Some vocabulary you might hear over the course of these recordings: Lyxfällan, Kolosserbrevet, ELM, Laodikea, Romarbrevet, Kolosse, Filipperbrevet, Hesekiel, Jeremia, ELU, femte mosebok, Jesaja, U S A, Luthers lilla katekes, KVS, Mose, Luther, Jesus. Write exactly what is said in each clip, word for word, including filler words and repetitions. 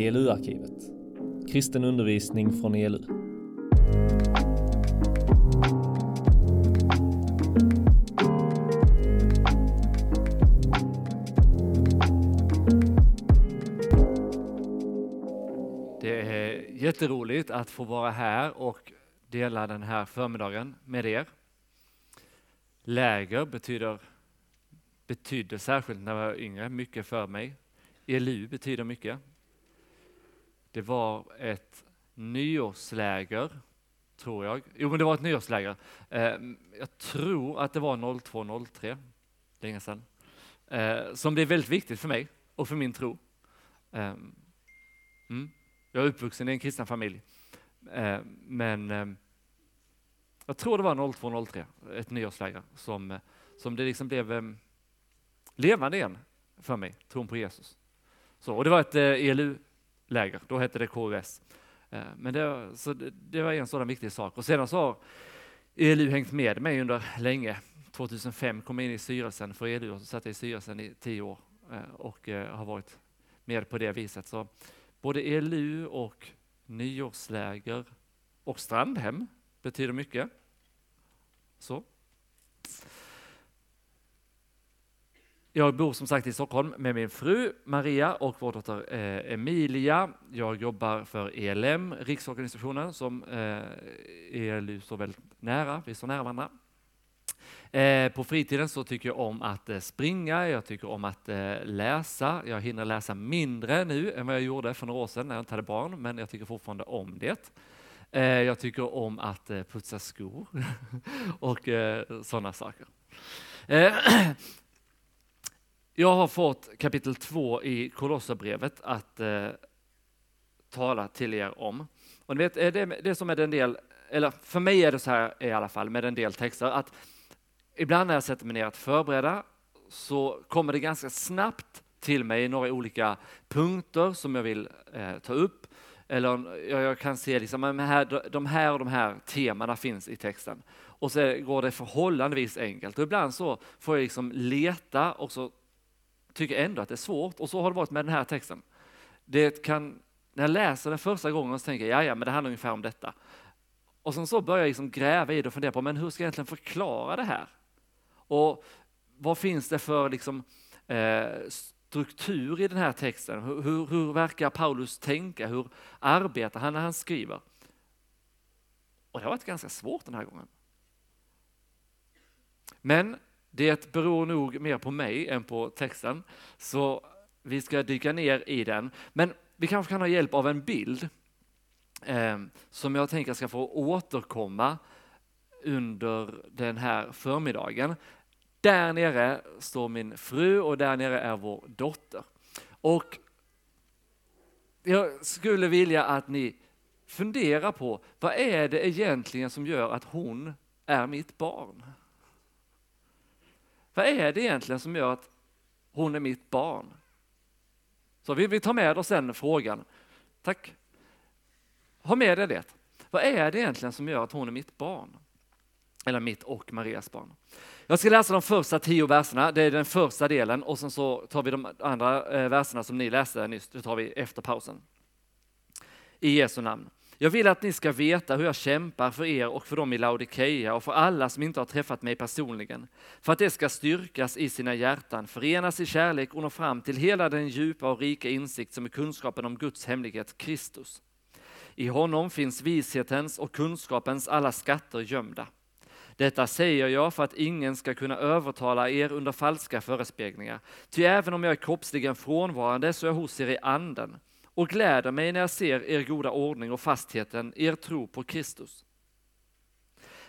E L U-arkivet. Kristen undervisning från E L U. Det är jätteroligt att få vara här och dela den här förmiddagen med er. Läger betyder, betyder särskilt när jag var yngre mycket för mig. E L U betyder mycket. Det var ett nyårsläger, tror jag. Jo, men det var ett nyårsläger. Eh, jag tror att det var noll två noll tre, länge sedan. Eh, som blev väldigt viktigt för mig och för min tro. Eh, mm. Jag är uppvuxen i en kristen familj. Eh, men eh, jag tror det var noll två noll tre, ett nyårsläger, som, som det liksom blev eh, levande igen för mig, tron på Jesus. Så, och det var ett eh, E L U-läger. Då hette det K V S. Men det, så det, det var en sådan viktig sak. Och sedan så har E L U hängt med mig under länge. tjugohundrafem kom jag in i styrelsen för E L U och så satt jag i styrelsen i tio år och har varit med på det viset. Så både E L U och nyårsläger och strandhem betyder mycket. Så. Jag bor som sagt i Stockholm med min fru Maria och vår dotter eh, Emilia. Jag jobbar för E L M, riksorganisationen som eh, E L U står väldigt nära, vi står nära varandra. Eh, på fritiden så tycker jag om att eh, springa, jag tycker om att eh, läsa. Jag hinner läsa mindre nu än vad jag gjorde för några år sedan när jag inte hade barn, men jag tycker fortfarande om det. Eh, jag tycker om att eh, putsa skor och eh, sådana saker. Eh, Jag har fått kapitel två i Kolosserbrevet att eh, tala till er om. Och ni vet, det, det som är en del, eller för mig är det så här i alla fall med en del texter, att ibland när jag sätter mig ner att förbereda så kommer det ganska snabbt till mig några olika punkter som jag vill eh, ta upp. Eller jag, jag kan se liksom, de, här, de här och de här temana finns i texten. Och så går det förhållandevis enkelt. Och ibland så får jag liksom leta och så tycker ändå att det är svårt, och så har det varit med den här texten. Det kan, när jag läser den första gången så tänker jag, ja men det handlar ungefär om detta. Och sen så börjar jag liksom gräva i det och fundera på, men hur ska jag egentligen förklara det här? Och vad finns det för liksom, eh, struktur i den här texten? Hur, hur, hur verkar Paulus tänka? Hur arbetar han när han skriver? Och det har varit ganska svårt den här gången. Men det beror nog mer på mig än på texten, så vi ska dyka ner i den. Men vi kanske kan ha hjälp av en bild eh, som jag tänker ska få återkomma under den här förmiddagen. Där nere står min fru och där nere är vår dotter. Och jag skulle vilja att ni funderar på, vad är det egentligen som gör att hon är mitt barn? Vad är det egentligen som gör att hon är mitt barn? Så vi, vi tar med oss den frågan. Tack. Ha med dig det. Vad är det egentligen som gör att hon är mitt barn? Eller mitt och Marias barn. Jag ska läsa de första tio verserna. Det är den första delen. Och sen så tar vi de andra verserna som ni läste nyss. Det tar vi efter pausen. I Jesu namn. Jag vill att ni ska veta hur jag kämpar för er och för dem i Laodikea och för alla som inte har träffat mig personligen. För att det ska styrkas i sina hjärtan, förenas i kärlek och nå fram till hela den djupa och rika insikt som är kunskapen om Guds hemlighet, Kristus. I honom finns vishetens och kunskapens alla skatter gömda. Detta säger jag för att ingen ska kunna övertala er under falska förespeglingar. Ty även om jag är kroppsligen frånvarande så är jag hos er i anden. Och gläder mig när jag ser er goda ordning och fastheten, er tro på Kristus.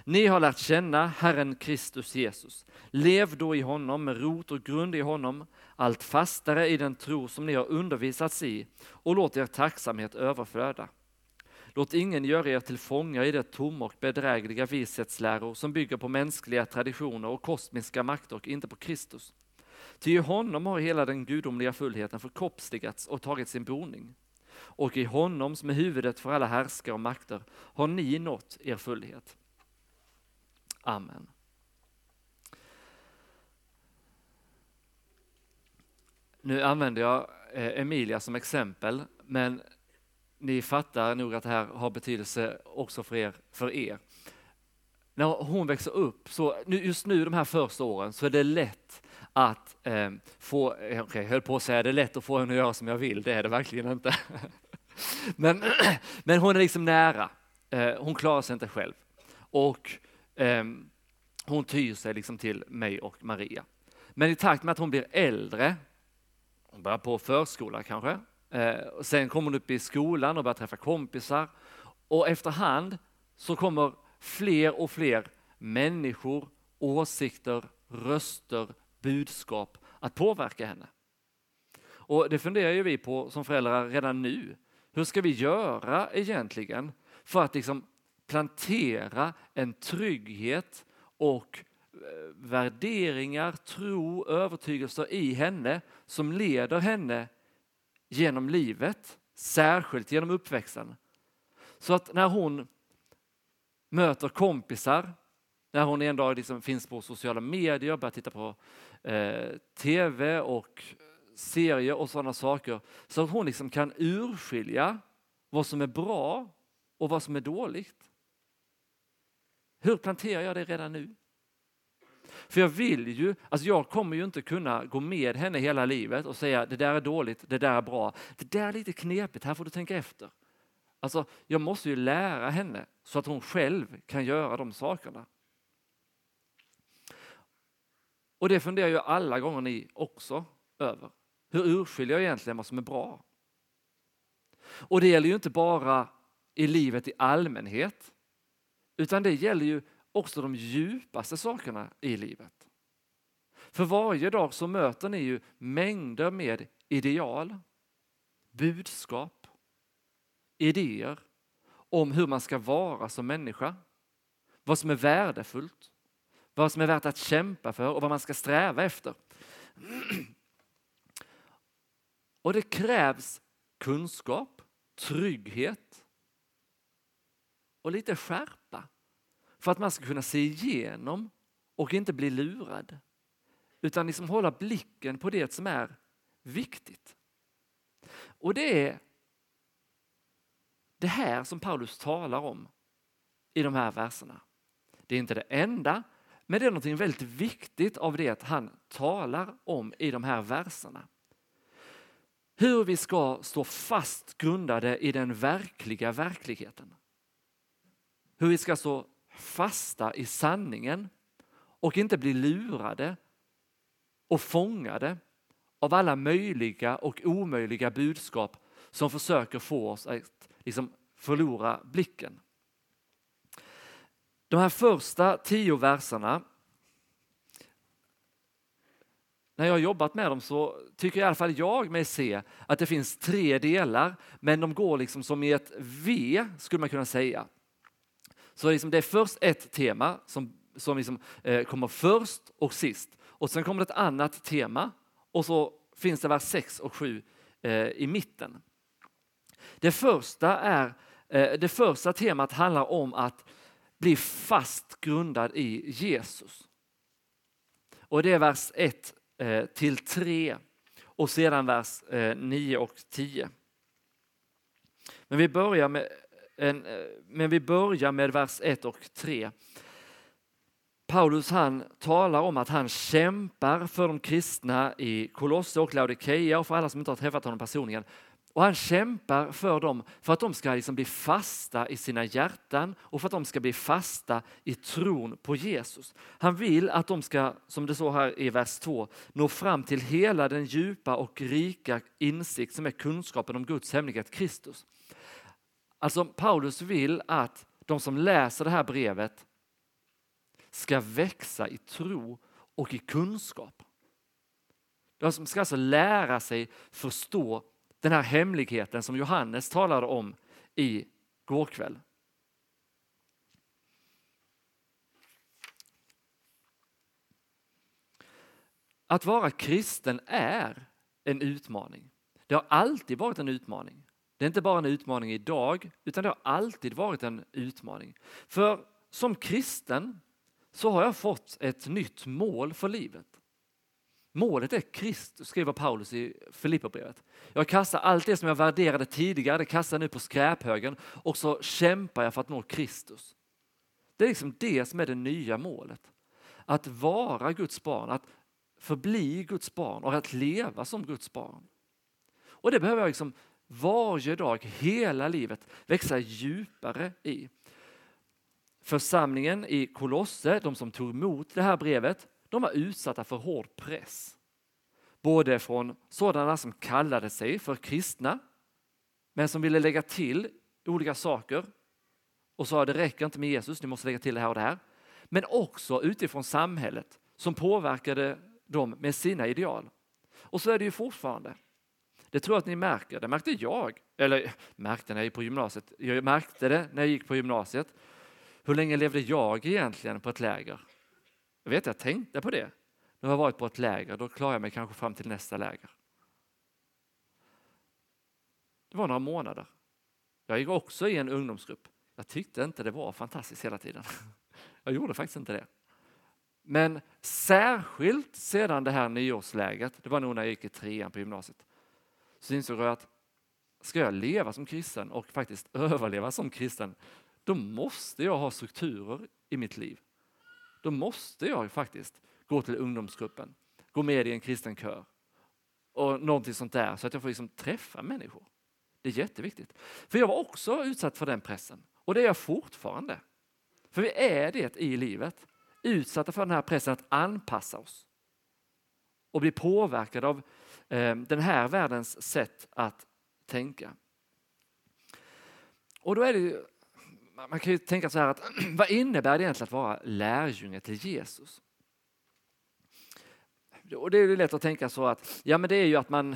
Ni har lärt känna Herren Kristus Jesus. Lev då i honom med rot och grund i honom, allt fastare i den tro som ni har undervisats i, och låt er tacksamhet överflöda. Låt ingen göra er till fångar i det tomma och bedrägliga vishetsläror som bygger på mänskliga traditioner och kosmiska makter och inte på Kristus. Ty i honom har hela den gudomliga fullheten förkroppsligats och tagit sin boning. Och i honom som är huvudet för alla härskare och makter har ni nått er fullhet. Amen. Nu använder jag Emilia som exempel, men ni fattar nog att det här har betydelse också för er. För er. När hon växer upp, så just nu de här första åren, så är det lätt att eh, få, okay, höll på att säga, det är lätt att få henne att göra som jag vill, det är det verkligen inte. men, men hon är liksom nära, eh, hon klarar sig inte själv. Och eh, hon tyr sig liksom till mig och Maria. Men i takt med att hon blir äldre, hon börjar på förskola kanske, eh, och sen kommer hon upp i skolan och börjar träffa kompisar. Och efterhand så kommer fler och fler människor, åsikter, röster, budskap att påverka henne. Och det funderar ju vi på som föräldrar redan nu. Hur ska vi göra egentligen för att liksom plantera en trygghet och värderingar, tro, övertygelser i henne som leder henne genom livet, särskilt genom uppväxten. Så att när hon möter kompisar, när hon en dag liksom finns på sociala medier, börjar titta på eh, tv och serier och sådana saker, så att hon liksom kan urskilja vad som är bra och vad som är dåligt. Hur planterar jag det redan nu? För jag vill ju, alltså jag kommer ju inte kunna gå med henne hela livet och säga det där är dåligt, det där är bra, det där är lite knepigt, här får du tänka efter. Alltså, jag måste ju lära henne så att hon själv kan göra de sakerna. Och det funderar ju alla gånger ni också över. Hur urskiljer jag egentligen vad som är bra? Och det gäller ju inte bara i livet i allmänhet, utan det gäller ju också de djupaste sakerna i livet. För varje dag så möter ni ju mängder med ideal, budskap, idéer om hur man ska vara som människa, vad som är värdefullt, vad som är värt att kämpa för och vad man ska sträva efter. Och det krävs kunskap, trygghet och lite skärpa för att man ska kunna se igenom och inte bli lurad, utan liksom hålla blicken på det som är viktigt. Och det är det här som Paulus talar om i de här verserna. Det är inte det enda, men det är något väldigt viktigt av det han talar om i de här verserna. Hur vi ska stå fast grundade i den verkliga verkligheten. Hur vi ska stå fasta i sanningen och inte bli lurade och fångade av alla möjliga och omöjliga budskap som försöker få oss att liksom förlora blicken. De här första tio verserna, när jag har jobbat med dem, så tycker i alla fall jag mig se att det finns tre delar, men de går liksom som i ett V, skulle man kunna säga. Så liksom det är först ett tema som, som liksom, eh, kommer först och sist, och sen kommer ett annat tema, och så finns det vers sex och sju eh, i mitten. Det första, är, det första temat handlar om att bli fast grundad i Jesus. Och det är vers ett till tre och sedan vers nio och tio. Men vi börjar med, en, men vi börjar med vers ett och tre. Paulus han talar om att han kämpar för de kristna i Kolosse och Laodikea och för alla som inte har träffat honom personligen. Och han kämpar för dem för att de ska liksom bli fasta i sina hjärtan och för att de ska bli fasta i tron på Jesus. Han vill att de ska, som det står här i vers två, nå fram till hela den djupa och rika insikt som är kunskapen om Guds hemlighet Kristus. Alltså Paulus vill att de som läser det här brevet ska växa i tro och i kunskap. De som ska alltså lära sig förstå den här hemligheten som Johannes talade om i går kväll. Att vara kristen är en utmaning. Det har alltid varit en utmaning. Det är inte bara en utmaning idag, utan det har alltid varit en utmaning. För som kristen så har jag fått ett nytt mål för livet. Målet är Kristus, skriver Paulus i Filipperbrevet. Jag kastar allt det som jag värderade tidigare, det kastar jag nu på skräphögen och så kämpar jag för att nå Kristus. Det är liksom det som är det nya målet. Att vara Guds barn, att förbli Guds barn och att leva som Guds barn. Och det behöver jag liksom varje dag, hela livet, växa djupare i. Församlingen i Kolosse, de som tog emot det här brevet, de var utsatta för hård press. Både från sådana som kallade sig för kristna, men som ville lägga till olika saker och sa det räcker inte med Jesus, ni måste lägga till det här och det här. Men också utifrån samhället som påverkade dem med sina ideal. Och så är det ju fortfarande. Det tror jag att ni märker. Det märkte jag. Eller märkte när jag gick på gymnasiet. Jag märkte det när jag gick på gymnasiet. Hur länge levde jag egentligen på ett läger? Jag vet, jag tänkte på det. När jag varit på ett läger, då klarar jag mig kanske fram till nästa läger. Det var några månader. Jag gick också i en ungdomsgrupp. Jag tyckte inte det var fantastiskt hela tiden. Jag gjorde faktiskt inte det. Men särskilt sedan det här nyårsläget, det var nog när jag gick i trean på gymnasiet, så insåg jag att ska jag leva som kristen och faktiskt överleva som kristen, då måste jag ha strukturer i mitt liv. Då måste jag faktiskt gå till ungdomsgruppen, gå med i en kristen kör och någonting sånt där så att jag får liksom träffa människor. Det är jätteviktigt. För jag var också utsatt för den pressen och det är jag fortfarande. För vi är det i livet, utsatta för den här pressen att anpassa oss och bli påverkade av eh, den här världens sätt att tänka. Och då är det ju, man kan ju tänka så här att vad innebär det egentligen att vara lärjunge till Jesus? Och det är ju lätt att tänka så att ja, men det är ju att man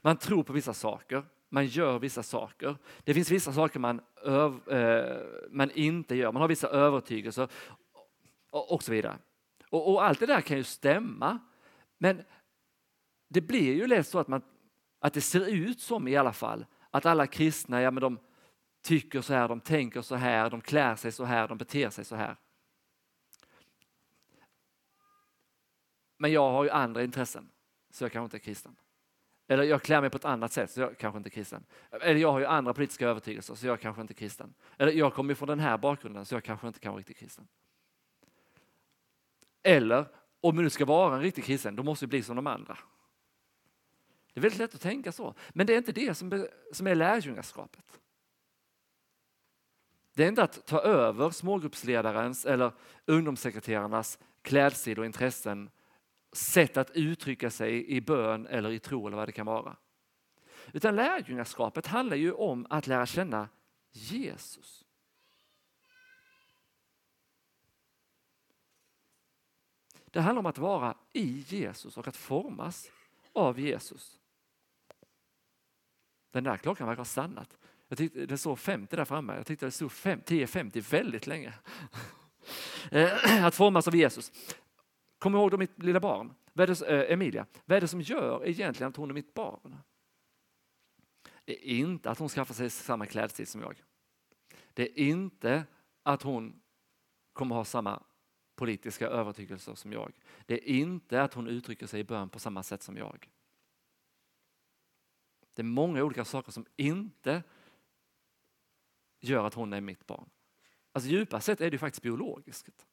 man tror på vissa saker, man gör vissa saker. Det finns vissa saker man öv, eh, man inte gör. Man har vissa övertygelser och, och så vidare. Och, och allt det där kan ju stämma, men det blir ju lätt så att man att det ser ut som i alla fall att alla kristna, ja men de tycker så här, de tänker så här, de klär sig så här, de beter sig så här. Men jag har ju andra intressen, så jag kanske inte är kristen. Eller jag klär mig på ett annat sätt, så jag kanske inte är kristen. Eller jag har ju andra politiska övertygelser, så jag kanske inte är kristen. Eller jag kommer från den här bakgrunden, så jag kanske inte kan vara riktigt kristen. Eller, om du ska vara en riktig kristen, då måste du bli som de andra. Det är väldigt lätt att tänka så. Men det är inte det som, be, som är lärjungaskapet. Det är inte att ta över smågruppsledarens eller ungdomssekreterarnas klädstil och intressen, sätt att uttrycka sig i bön eller i tro eller vad det kan vara. Utan lärjungaskapet handlar ju om att lära känna Jesus. Det handlar om att vara i Jesus och att formas av Jesus. Den där klockan verkar ha stannat. Jag tyckte det såg femtio där framme. Jag tyckte det såg tio femtio väldigt länge. Att formas av Jesus. Kom ihåg då mitt lilla barn. Vad är det, äh, Emilia. Vad är det som gör egentligen att hon är mitt barn? Det är inte att hon skaffar sig samma klädstil som jag. Det är inte att hon kommer ha samma politiska övertygelser som jag. Det är inte att hon uttrycker sig i bön på samma sätt som jag. Det är många olika saker som inte gör att hon är mitt barn. Alltså djupast sett är det faktiskt biologiskt.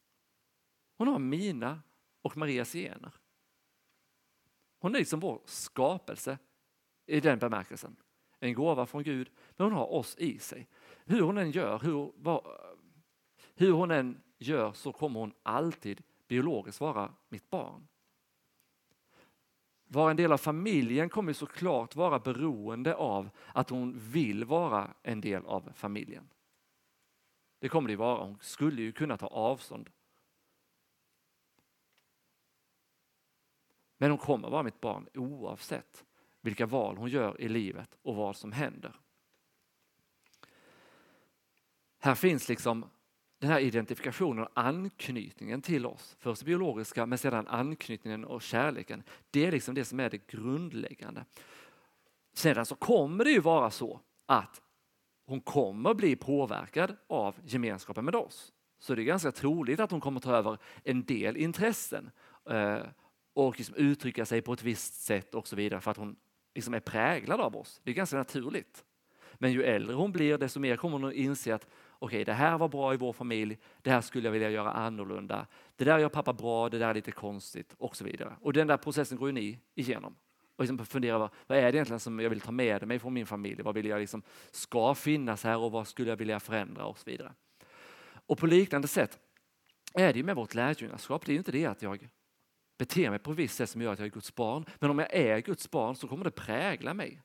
Hon har mina och Marias gener. Hon är liksom vår skapelse i den bemärkelsen. En gåva från Gud, men hon har oss i sig. Hur hon än gör, hur, vad, hur hon än gör så kommer hon alltid biologiskt vara mitt barn. Var en del av familjen kommer såklart vara beroende av att hon vill vara en del av familjen. Det kommer det ju vara. Hon skulle ju kunna ta avstånd. Men hon kommer vara mitt barn oavsett vilka val hon gör i livet och vad som händer. Här finns liksom den här identifikationen och anknytningen till oss. Först biologiska, men sedan anknytningen och kärleken. Det är liksom det som är det grundläggande. Sedan så kommer det ju vara så att hon kommer bli påverkad av gemenskapen med oss. Så det är ganska troligt att hon kommer ta över en del intressen och liksom uttrycka sig på ett visst sätt och så vidare, för att hon liksom är präglad av oss. Det är ganska naturligt. Men ju äldre hon blir, desto mer kommer hon att inse att okej, okay, det här var bra i vår familj, det här skulle jag vilja göra annorlunda, det där gör pappa bra, det där är lite konstigt och så vidare. Och den där processen går ju ni igenom. Och liksom fundera, vad, vad är det egentligen som jag vill ta med mig från min familj? Vad vill jag liksom ska finnas här och vad skulle jag vilja förändra och så vidare. Och på liknande sätt är det ju med vårt lärjungaskap. Det är ju inte det att jag beter mig på ett visst sätt som gör att jag är Guds barn. Men om jag är Guds barn så kommer det prägla mig.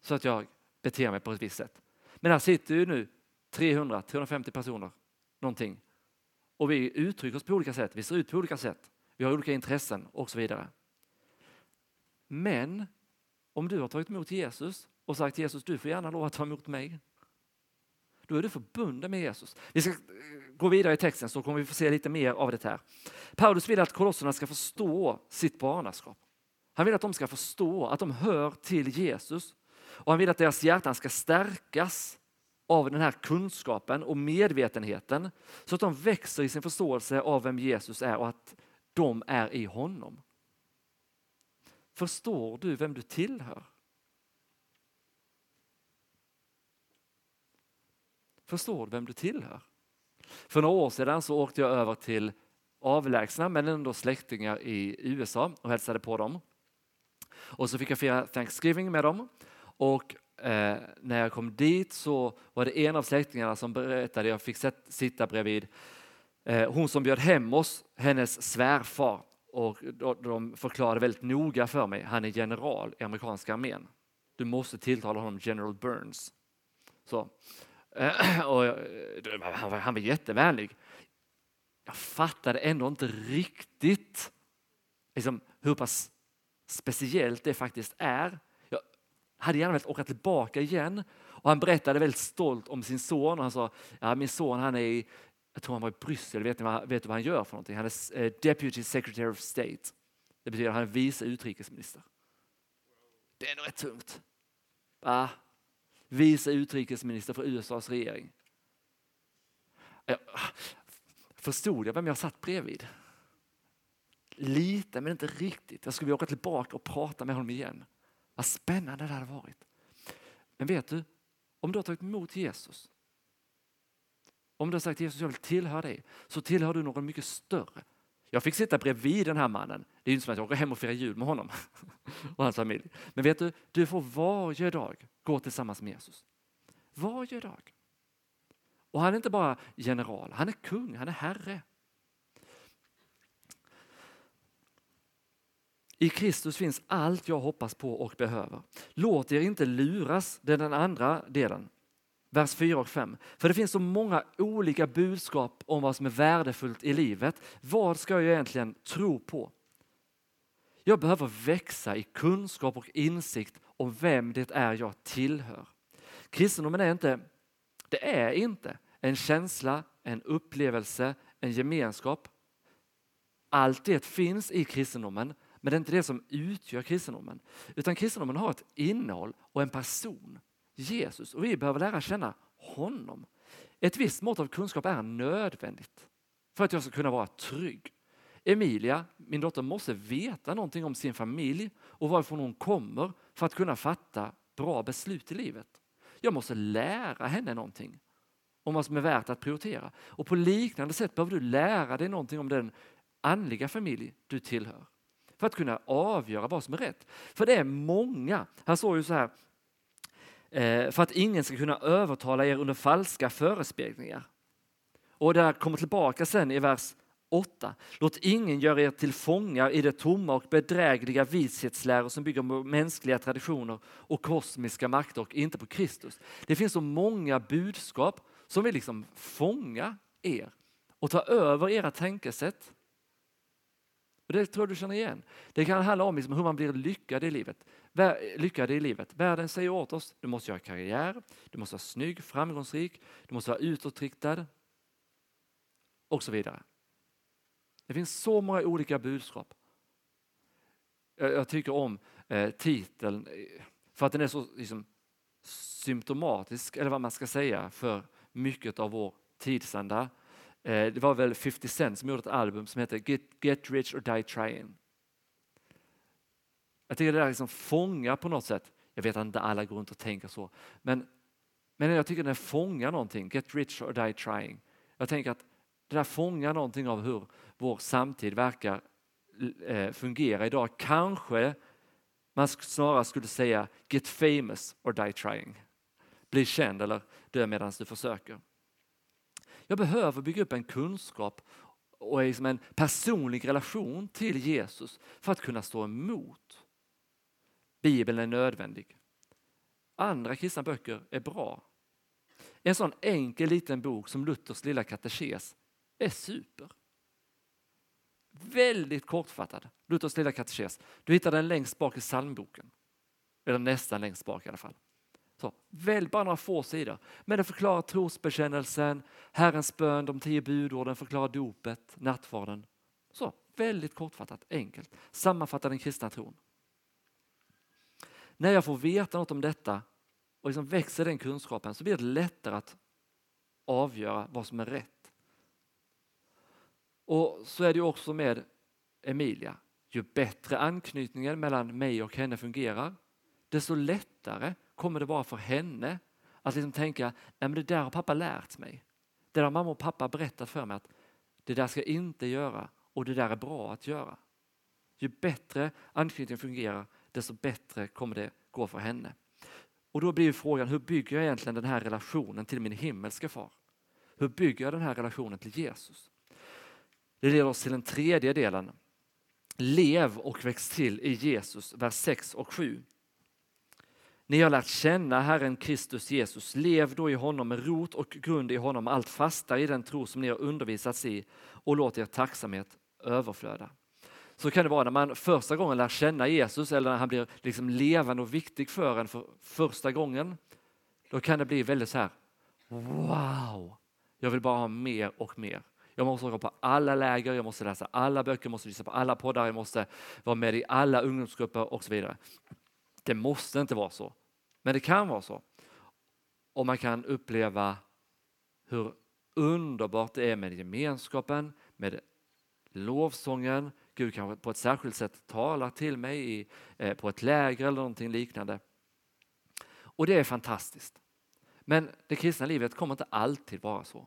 Så att jag beter mig på ett visst sätt. Men här sitter ju nu trehundra till trehundrafemtio personer. Någonting. Och vi uttrycker oss på olika sätt. Vi ser ut på olika sätt. Vi har olika intressen och så vidare. Men om du har tagit emot Jesus och sagt Jesus, du får gärna lov att ta emot mig. Då är du förbunden med Jesus. Vi ska gå vidare i texten så kommer vi få se lite mer av det här. Paulus vill att kolosserna ska förstå sitt barnaskap. Han vill att de ska förstå att de hör till Jesus. Och han vill att deras hjärtan ska stärkas av den här kunskapen och medvetenheten. Så att de växer i sin förståelse av vem Jesus är och att de är i honom. Förstår du vem du tillhör? Förstår du vem du tillhör? För några år sedan så åkte jag över till avlägsna men ändå släktingar i U S A och hälsade på dem. Och så fick jag fira Thanksgiving med dem. Och eh, när jag kom dit så var det en av släktingarna som berättade, jag fick sitta bredvid. Eh, hon som bjöd hem oss, hennes svärfar. Och de förklarade väldigt noga för mig. Han är general i amerikanska armén. Du måste tilltala honom General Burns. Så. Och jag, han, var, han var jättevänlig. Jag fattade ändå inte riktigt liksom, hur pass speciellt det faktiskt är. Jag hade gärna velat åka tillbaka igen. Och han berättade väldigt stolt om sin son. Och han sa, ja, min son han är i, jag tror han var i Bryssel. Vet ni vad, vet du vad han gör för någonting? Han är Deputy Secretary of State. Det betyder att han är vice utrikesminister. Det är nog rätt tungt. Va? Vice utrikesminister för U S A:s regering. Jag förstod jag vem jag satt bredvid? Lite, men inte riktigt. Jag skulle åka tillbaka och prata med honom igen. Vad spännande det hade varit. Men vet du, om du har tagit emot Jesus, om du har sagt Jesus, jag vill tillhöra dig, så tillhör du någon mycket större. Jag fick sitta bredvid den här mannen. Det är ju inte som att jag åker hem och firar jul med honom och hans familj. Men vet du, du får varje dag gå tillsammans med Jesus. Varje dag. Och han är inte bara general, han är kung, han är herre. I Kristus finns allt jag hoppas på och behöver. Låt er inte luras, det är den andra delen. Vers fyra och fem. För det finns så många olika budskap om vad som är värdefullt i livet. Vad ska jag egentligen tro på? Jag behöver växa i kunskap och insikt om vem det är jag tillhör. Kristendomen är inte, det är inte en känsla, en upplevelse, en gemenskap. Allt det finns i kristendomen, men det är inte det som utgör kristendomen. Utan kristendomen har ett innehåll och en person. Jesus, och vi behöver lära känna honom. Ett visst mått av kunskap är nödvändigt för att jag ska kunna vara trygg. Emilia, min dotter, måste veta någonting om sin familj och varifrån hon kommer för att kunna fatta bra beslut i livet. Jag måste lära henne någonting om vad som är värt att prioritera. Och på liknande sätt behöver du lära dig någonting om den andliga familj du tillhör för att kunna avgöra vad som är rätt. För det är många, han såg ju så här, för att ingen ska kunna övertala er under falska förespeglingar. Och där kommer tillbaka sen i vers åtta. Låt ingen göra er till fångar i det tomma och bedrägliga vishetsläror som bygger på mänskliga traditioner och kosmiska makter och inte på Kristus. Det finns så många budskap som vill liksom fånga er och ta över era tänkesätt. Och det tror jag du känner igen. Det kan handla om liksom hur man blir lyckad i livet. Lyckade i livet. Världen säger åt oss, du måste göra karriär, du måste vara snygg, framgångsrik, du måste vara utåtriktad och så vidare. Det finns så många olika budskap. Jag tycker om eh, titeln för att den är så liksom, symptomatisk, eller vad man ska säga, för mycket av vår tidsanda. Det var väl fifty cent som gjorde ett album som heter Get, Get Rich or Die Trying. Jag tycker det där liksom fångar på något sätt. Jag vet inte alla går runt och tänker så. Men, men jag tycker den fångar någonting. Get Rich or Die Trying. Jag tänker att det där fångar någonting av hur vår samtid verkar eh, fungera idag. Kanske man snarare skulle säga Get Famous or Die Trying. Bli känd eller dö medan du försöker. Jag behöver bygga upp en kunskap och liksom en personlig relation till Jesus för att kunna stå emot. Bibeln är nödvändig. Andra kristna böcker är bra. En sån enkel liten bok som Luthers lilla katekes är super. Väldigt kortfattad. Luthers lilla katekes. Du hittar den längst bak i psalmboken. Eller nästan längst bak i alla fall. Så, väl bara några få sidor. Men den förklarar trosbekännelsen, Herrens bön, de tio budorden, förklarar dopet, nattvarden. Så, väldigt kortfattat, enkelt. Sammanfattar den kristna tron. När jag får veta något om detta och liksom växer den kunskapen så blir det lättare att avgöra vad som är rätt. Och så är det ju också med Emilia. Ju bättre anknytningen mellan mig och henne fungerar, desto lättare kommer det vara för henne att liksom tänka, men det där har pappa lärt mig. Det där mamma och pappa berättat för mig att det där ska jag inte göra och det där är bra att göra. Ju bättre anknytningen fungerar, desto bättre kommer det gå för henne. Och då blir ju frågan, hur bygger jag egentligen den här relationen till min himmelska far? Hur bygger jag den här relationen till Jesus? Det leder oss till den tredje delen. Lev och väx till i Jesus, vers sex och sju. Ni har lärt känna Herren Kristus Jesus. Lev då i honom med rot och grund i honom, allt fasta i den tro som ni har undervisats i, och låt er tacksamhet överflöda. Så kan det vara när man första gången lär känna Jesus eller när han blir liksom levande och viktig för en för första gången. Då kan det bli väldigt så här, wow, jag vill bara ha mer och mer. Jag måste åka på alla läger, jag måste läsa alla böcker, jag måste lyssna på alla poddar, jag måste vara med i alla ungdomsgrupper och så vidare. Det måste inte vara så, men det kan vara så. Och man kan uppleva hur underbart det är med gemenskapen, med lovsången. Gud kanske på ett särskilt sätt talar till mig i, eh, på ett läger eller någonting liknande. Och det är fantastiskt. Men det kristna livet kommer inte alltid vara så.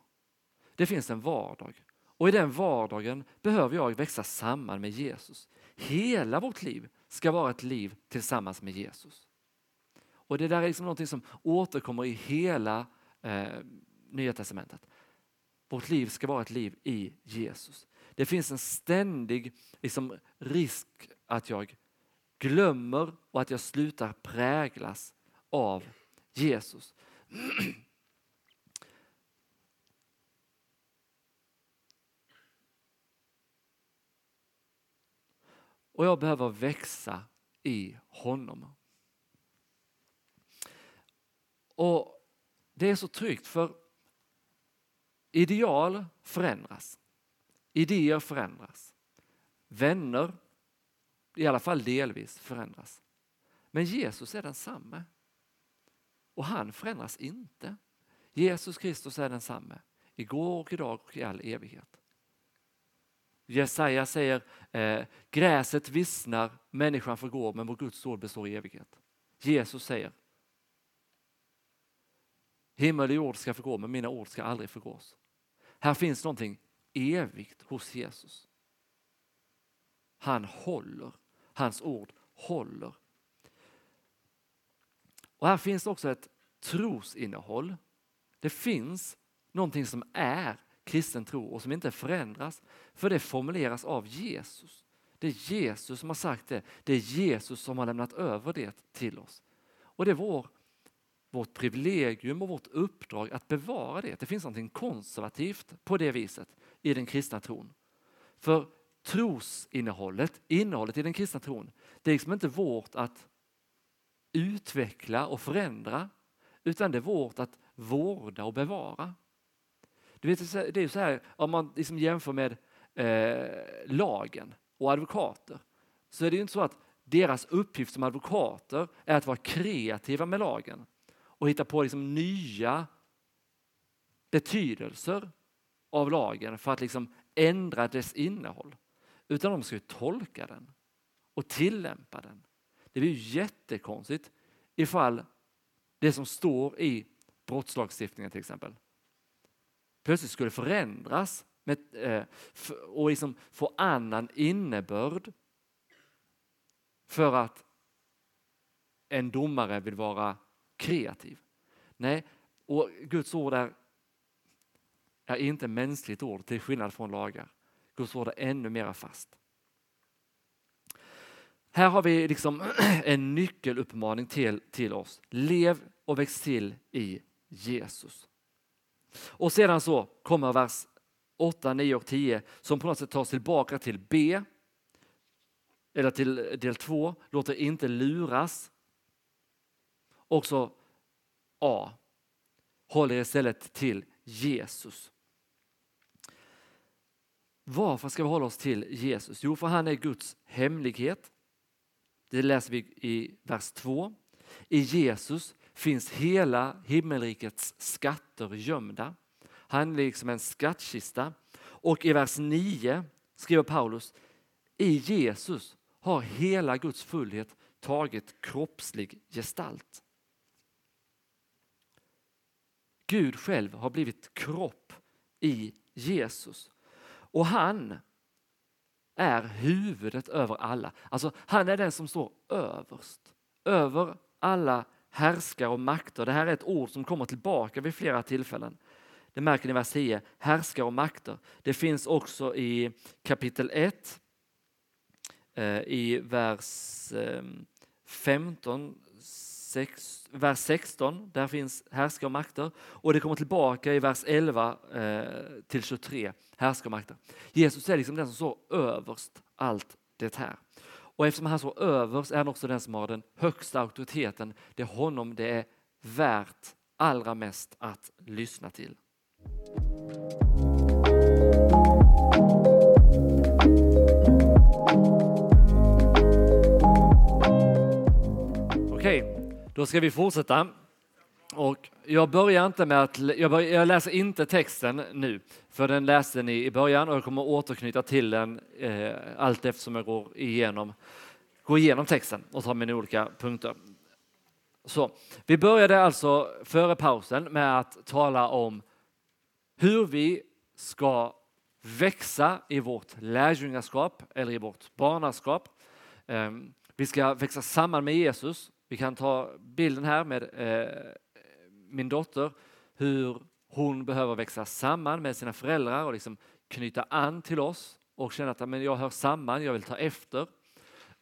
Det finns en vardag. Och i den vardagen behöver jag växa samman med Jesus. Hela vårt liv ska vara ett liv tillsammans med Jesus. Och det där är liksom någonting som återkommer i hela eh, Nya testamentet. Vårt liv ska vara ett liv i Jesus. Det finns en ständig liksom, risk att jag glömmer och att jag slutar präglas av Jesus. Och jag behöver växa i honom. Och det är så tryggt, för ideal förändras. Idéer förändras. Vänner, i alla fall delvis, förändras. Men Jesus är densamme. Och han förändras inte. Jesus Kristus är densamme. Igår och idag och i all evighet. Jesaja säger, eh, gräset vissnar, människan förgår, men vår Guds ord består i evighet. Jesus säger, himmel och jord ska förgå, men mina ord ska aldrig förgås. Här finns någonting evigt hos Jesus. Han håller. Hans ord håller. Och här finns också ett trosinnehåll. Det finns någonting som är kristen tro och som inte förändras, för det formuleras av Jesus. Det är Jesus som har sagt det. Det är Jesus som har lämnat över det till oss. Och det är vår Vårt privilegium och vårt uppdrag att bevara det. Det finns något konservativt på det viset i den kristna tron. För trosinnehållet, innehållet i den kristna tron, det är liksom inte vårt att utveckla och förändra, utan det är vårt att vårda och bevara. Du vet, det är ju så här, om man liksom jämför med eh, lagen och advokater, så är det ju inte så att deras uppgift som advokater är att vara kreativa med lagen och hitta på liksom nya betydelser av lagen för att liksom ändra dess innehåll. Utan de ska ju tolka den och tillämpa den. Det blir ju jättekonstigt ifall det som står i brottslagstiftningen till exempel plötsligt skulle förändras med, och liksom få annan innebörd för att en domare vill vara kreativ. Nej, och Guds ord är, är inte mänskligt ord till skillnad från lagar. Guds ord är ännu mer fast. Här har vi liksom en nyckeluppmaning till, till oss. Lev och väx till i Jesus. Och sedan så kommer vers åtta, nio och tio som på något sätt tas tillbaka till B. Eller till del två. Låt er inte luras. Och så A. Håll er istället till Jesus. Varför ska vi hålla oss till Jesus? Jo, för han är Guds hemlighet. Det läser vi i vers två. I Jesus finns hela himmelrikets skatter gömda. Han är liksom en skattkista. Och i vers nio skriver Paulus: i Jesus har hela Guds fullhet tagit kroppslig gestalt. Gud själv har blivit kropp i Jesus. Och han är huvudet över alla. Alltså han är den som står överst. Över alla härskar och makter. Det här är ett ord som kommer tillbaka vid flera tillfällen. Det märker ni i vers tio. Härskar och makter. Det finns också i kapitel ett. I vers femton, sex, vers sexton. Där finns härskar och makter. Och det kommer tillbaka i vers elva till tjugotre. Härskar och makter. Jesus är liksom den som står överst allt det här. Och eftersom han står överst är han också den som har den högsta auktoriteten. Det är honom det är värt allra mest att lyssna till. Okej, då ska vi fortsätta. Och jag börjar inte med att jag, börjar, jag läser inte texten nu, för den läste ni i början och jag kommer återknyta till den eh, allt eftersom jag går igenom går igenom texten och tar mina olika punkter. Så vi började alltså före pausen med att tala om hur vi ska växa i vårt lärjungaskap eller i vårt barnaskap. Eh, vi ska växa samman med Jesus. Vi kan ta bilden här med eh, min dotter, hur hon behöver växa samman med sina föräldrar och liksom knyta an till oss och känna att men jag hör samman, jag vill ta efter.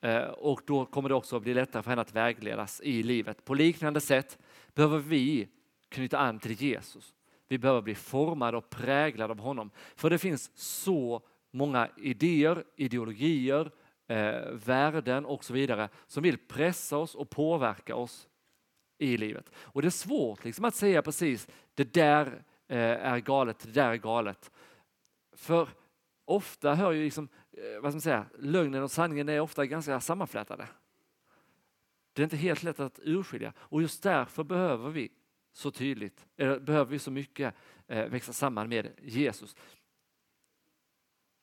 Eh, och då kommer det också bli lättare för henne att vägledas i livet. På liknande sätt behöver vi knyta an till Jesus. Vi behöver bli formade och präglade av honom. För det finns så många idéer, ideologier, eh, värden och så vidare som vill pressa oss och påverka oss i livet. Och det är svårt liksom att säga precis det där eh, är galet, det där är galet. För ofta hör ju liksom, eh, vad ska man säga, lögnen och sanningen är ofta ganska sammanflätade. Det är inte helt lätt att urskilja. Och just därför behöver vi så tydligt, eller behöver vi så mycket eh, växa samman med Jesus.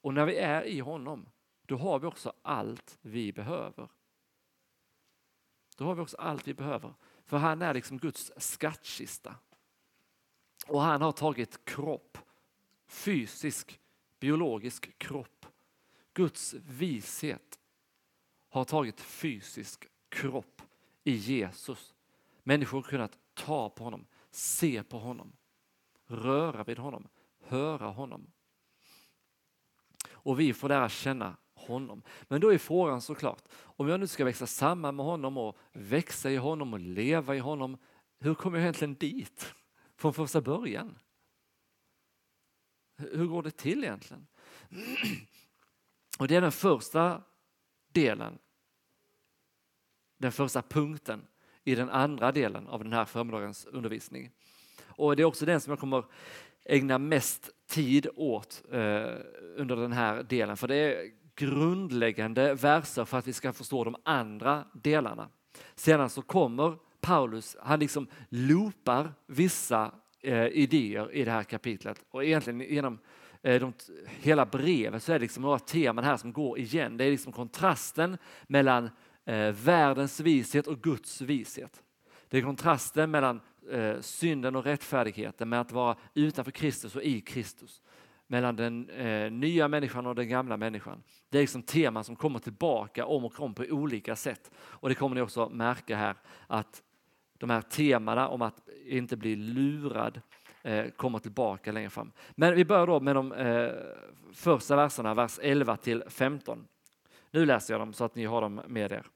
Och när vi är i honom, då har vi också allt vi behöver. Då har vi också allt vi behöver. För han är liksom Guds skattkista. Och han har tagit kropp. Fysisk, biologisk kropp. Guds vishet har tagit fysisk kropp i Jesus. Människor har kunnat ta på honom, se på honom, röra vid honom, höra honom. Och vi får lära känna honom. Men då är frågan såklart, om jag nu ska växa samman med honom och växa i honom och leva i honom, hur kommer jag egentligen dit från första början? Hur går det till egentligen? Och det är den första delen, den första punkten i den andra delen av den här förmiddagens undervisning. Och det är också den som jag kommer ägna mest tid åt eh, under den här delen, för det är grundläggande verser för att vi ska förstå de andra delarna. Sedan så kommer Paulus, han liksom loopar vissa eh, idéer i det här kapitlet. Och egentligen genom eh, de, hela brevet så är det liksom några teman här som går igen. Det är liksom kontrasten mellan eh, världens vishet och Guds vishet. Det är kontrasten mellan eh, synden och rättfärdigheten, med att vara utanför Kristus och i Kristus. Mellan den eh, nya människan och den gamla människan. Det är liksom teman som kommer tillbaka om och om på olika sätt. Och det kommer ni också märka här, att de här temana om att inte bli lurad eh, kommer tillbaka längre fram. Men vi börjar då med de eh, första verserna, vers elva till femton. Nu läser jag dem så att ni har dem med er.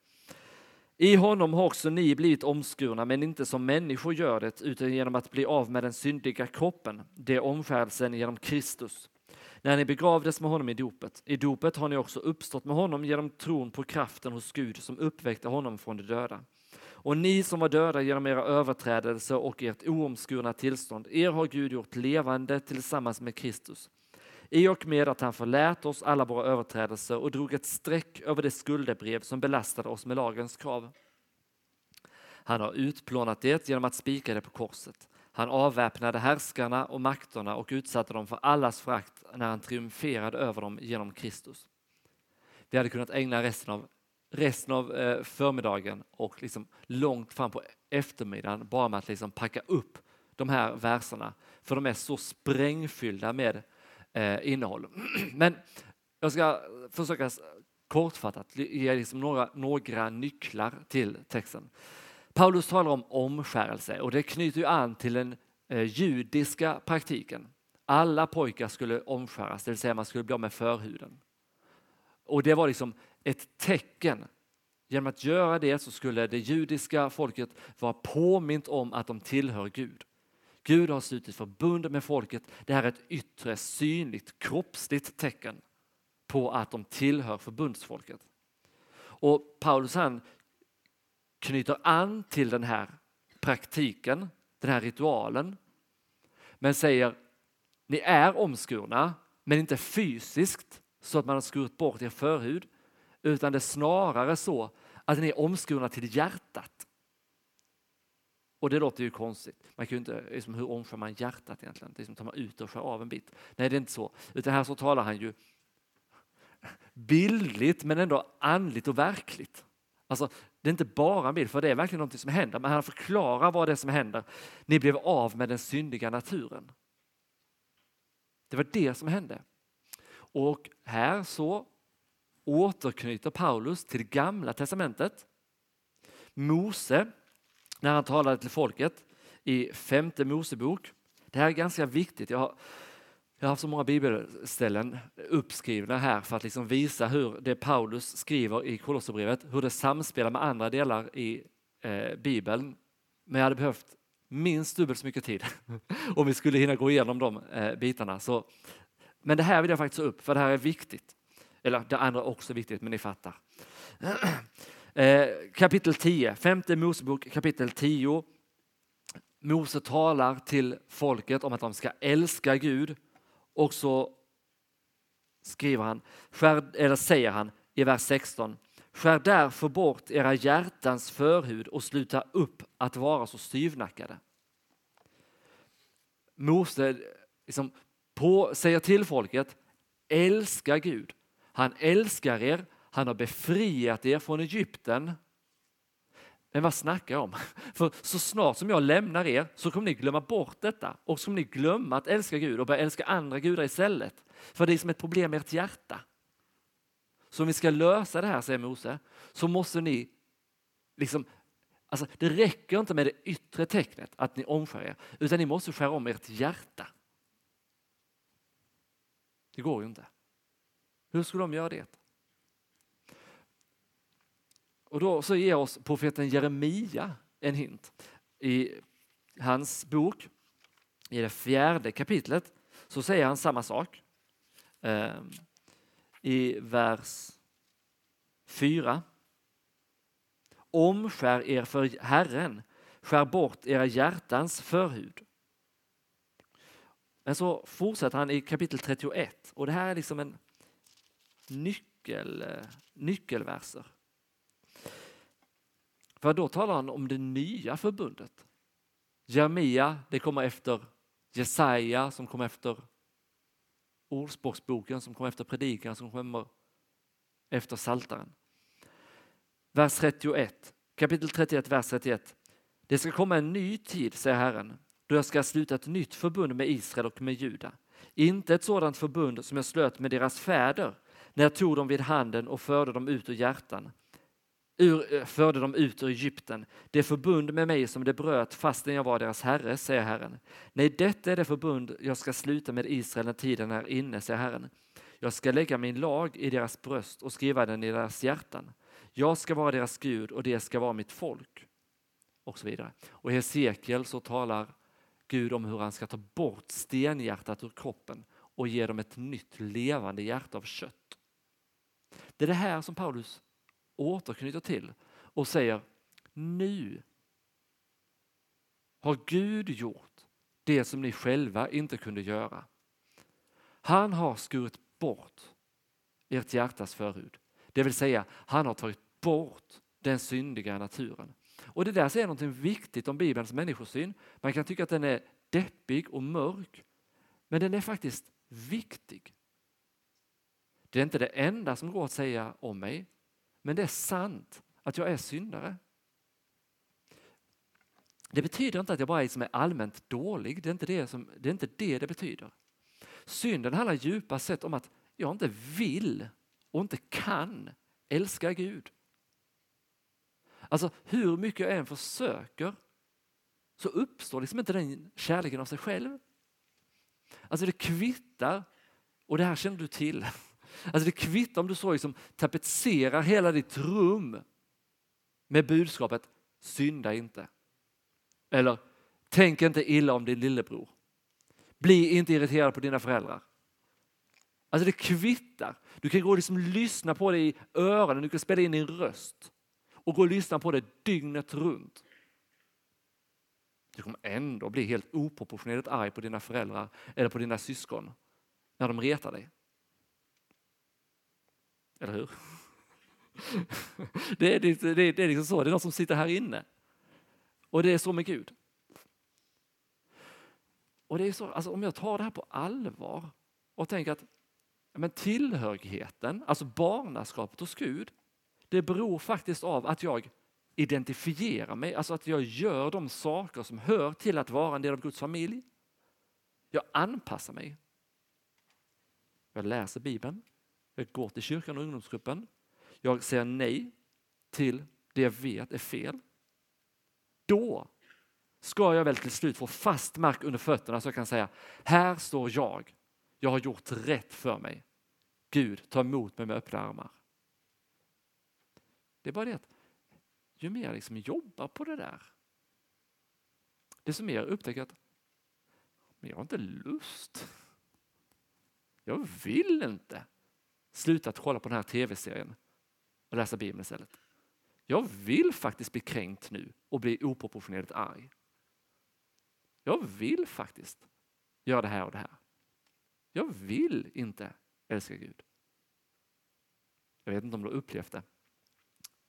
I honom har också ni blivit omskurna, men inte som människor gör det, utan genom att bli av med den syndiga kroppen. Det är omskärelsen genom Kristus. När ni begravdes med honom i dopet. I dopet har ni också uppstått med honom genom tron på kraften hos Gud som uppväckte honom från de döda. Och ni som var döda genom era överträdelser och ert oomskurna tillstånd, er har Gud gjort levande tillsammans med Kristus. I och med att han förlät oss alla våra överträdelser och drog ett streck över det skuldebrev som belastade oss med lagens krav. Han har utplånat det genom att spika det på korset. Han avväpnade härskarna och makterna och utsatte dem för allas frakt när han triumferade över dem genom Kristus. Vi hade kunnat ägna resten av, resten av förmiddagen och liksom långt fram på eftermiddagen bara med att liksom packa upp de här verserna. För de är så sprängfyllda med Eh, innehåll. Men jag ska försöka kortfattat ge liksom några, några nycklar till texten. Paulus talar om omskärelse, och det knyter ju an till den eh, judiska praktiken. Alla pojkar skulle omskäras, det vill säga man skulle bli av med förhuden. Och det var liksom ett tecken. Genom att göra det så skulle det judiska folket vara påmint om att de tillhör Gud. Gud har slutit förbund med folket. Det här är ett yttre, synligt, kroppsligt tecken på att de tillhör förbundsfolket. Och Paulus han knyter an till den här praktiken, den här ritualen. Men säger, ni är omskurna, men inte fysiskt så att man har skurit bort er förhud. Utan det är snarare så att ni är omskurna till hjärtat. Och det låter ju konstigt. Man kan ju inte, liksom, hur omskär man hjärtat egentligen? Det är som tar man ut och skär av en bit. Nej, det är inte så. Utan här så talar han ju bildligt men ändå andligt och verkligt. Alltså, det är inte bara en bild, för det är verkligen någonting som händer. Men han förklarar vad det är som händer. Ni blev av med den syndiga naturen. Det var det som hände. Och här så återknyter Paulus till Gamla testamentet. Mose, när han talade till folket i femte mosebok. Det här är ganska viktigt. Jag har, jag har haft så många bibelställen uppskrivna här för att liksom visa hur det Paulus skriver i Kolosserbrevet, hur det samspelar med andra delar i eh, Bibeln. Men jag hade behövt minst dubbelt så mycket tid om vi skulle hinna gå igenom de eh, bitarna. Så, men det här vill jag faktiskt ta upp, för det här är viktigt. Eller det andra är också viktigt, men ni fattar. Kapitel tio, femte Mosebok kapitel tio. Mose talar till folket om att de ska älska Gud, och så skriver han, skär, eller säger han i vers sexton, skär därför bort era hjärtans förhud och sluta upp att vara så styvnackade. Mose liksom på, säger till folket, älska Gud. Han älskar er. Han har befriat er från Egypten. Men vad snackar jag om? För så snart som jag lämnar er så kommer ni glömma bort detta. Och så kommer ni glömma att älska Gud och börja älska andra gudar istället. För det är som ett problem i ert hjärta. Så om vi ska lösa det här, säger Mose, så måste ni liksom, alltså det räcker inte med det yttre tecknet att ni omskär er, utan ni måste skära om ert hjärta. Det går ju inte. Hur skulle de göra det? Och då så ger oss profeten Jeremia en hint. I hans bok, i det fjärde kapitlet, så säger han samma sak. I vers fyra. Omskär er för Herren, skär bort era hjärtans förhud. Men så fortsätter han i kapitel trettioett. Och det här är liksom en nyckel, nyckelverser. För då talar han om det nya förbundet. Jeremia, det kommer efter Jesaja som kom efter Ordspråksboken, som kom efter Predikan, som kommer efter Saltaren. Vers trettioett. Kapitel trettioett, vers trettioett. Det ska komma en ny tid, säger Herren, då jag ska sluta ett nytt förbund med Israel och med Juda. Inte ett sådant förbund som jag slöt med deras fäder när jag tog dem vid handen och förde dem ut ur hjärtan. Ur, förde dem ut ur Egypten. Det förbund med mig som det bröt fastän jag var deras herre, säger Herren. Nej, detta är det förbund jag ska sluta med Israel när tiden är inne, säger Herren. Jag ska lägga min lag i deras bröst och skriva den i deras hjärtan. Jag ska vara deras Gud och det ska vara mitt folk. Och så vidare. Och i Hesekiel så talar Gud om hur han ska ta bort stenhjärtat ur kroppen och ge dem ett nytt levande hjärta av kött. Det är det här som Paulus återknyter till och säger: nu har Gud gjort det som ni själva inte kunde göra. Han har skurit bort ert hjärtas förhud. Det vill säga, han har tagit bort den syndiga naturen. Och det där säger något viktigt om Bibelns människosyn. Man kan tycka att den är deppig och mörk, men den är faktiskt viktig. Det är inte det enda som går att säga om mig, men det är sant att jag är syndare. Det betyder inte att jag bara är, som är allmänt dålig. Det är inte det som, det är inte det, det betyder. Synden handlar djupast sett om att jag inte vill och inte kan älska Gud. Alltså hur mycket jag än försöker så uppstår liksom inte den kärleken av sig själv. Alltså det kvittar, och det här känner du till. Alltså det kvittar om du så liksom tapetserar hela ditt rum med budskapet: synda inte. Eller tänk inte illa om din lillebror. Bli inte irriterad på dina föräldrar. Alltså det kvittar. Du kan gå och liksom lyssna på det i öronen. Du kan spela in din röst. Och gå och lyssna på det dygnet runt. Du kommer ändå bli helt oproportionerligt arg på dina föräldrar eller på dina syskon när de retar dig. Eller hur? Det är, det, det, det är liksom så. Det är någon som sitter här inne. Och det är så med Gud. Och det är så, alltså, om jag tar det här på allvar och tänker att men tillhörigheten, alltså barnaskapet hos Gud, det beror faktiskt av att jag identifierar mig. Alltså att jag gör de saker som hör till att vara en del av Guds familj. Jag anpassar mig. Jag läser Bibeln. Jag går till kyrkan och ungdomsgruppen. Jag säger nej till det jag vet är fel. Då ska jag väl till slut få fast mark under fötterna så jag kan säga: här står jag. Jag har gjort rätt för mig. Gud, ta emot mig med öppna armar. Det är bara det att ju mer jag liksom jobbar på det där, desto mer jag upptäcker att men jag har inte lust. Jag vill inte sluta att kolla på den här tv-serien och läsa Bibeln istället. Jag vill faktiskt bli kränkt nu och bli oproportionerligt arg. Jag vill faktiskt göra det här och det här. Jag vill inte älska Gud. Jag vet inte om du har upplevt det.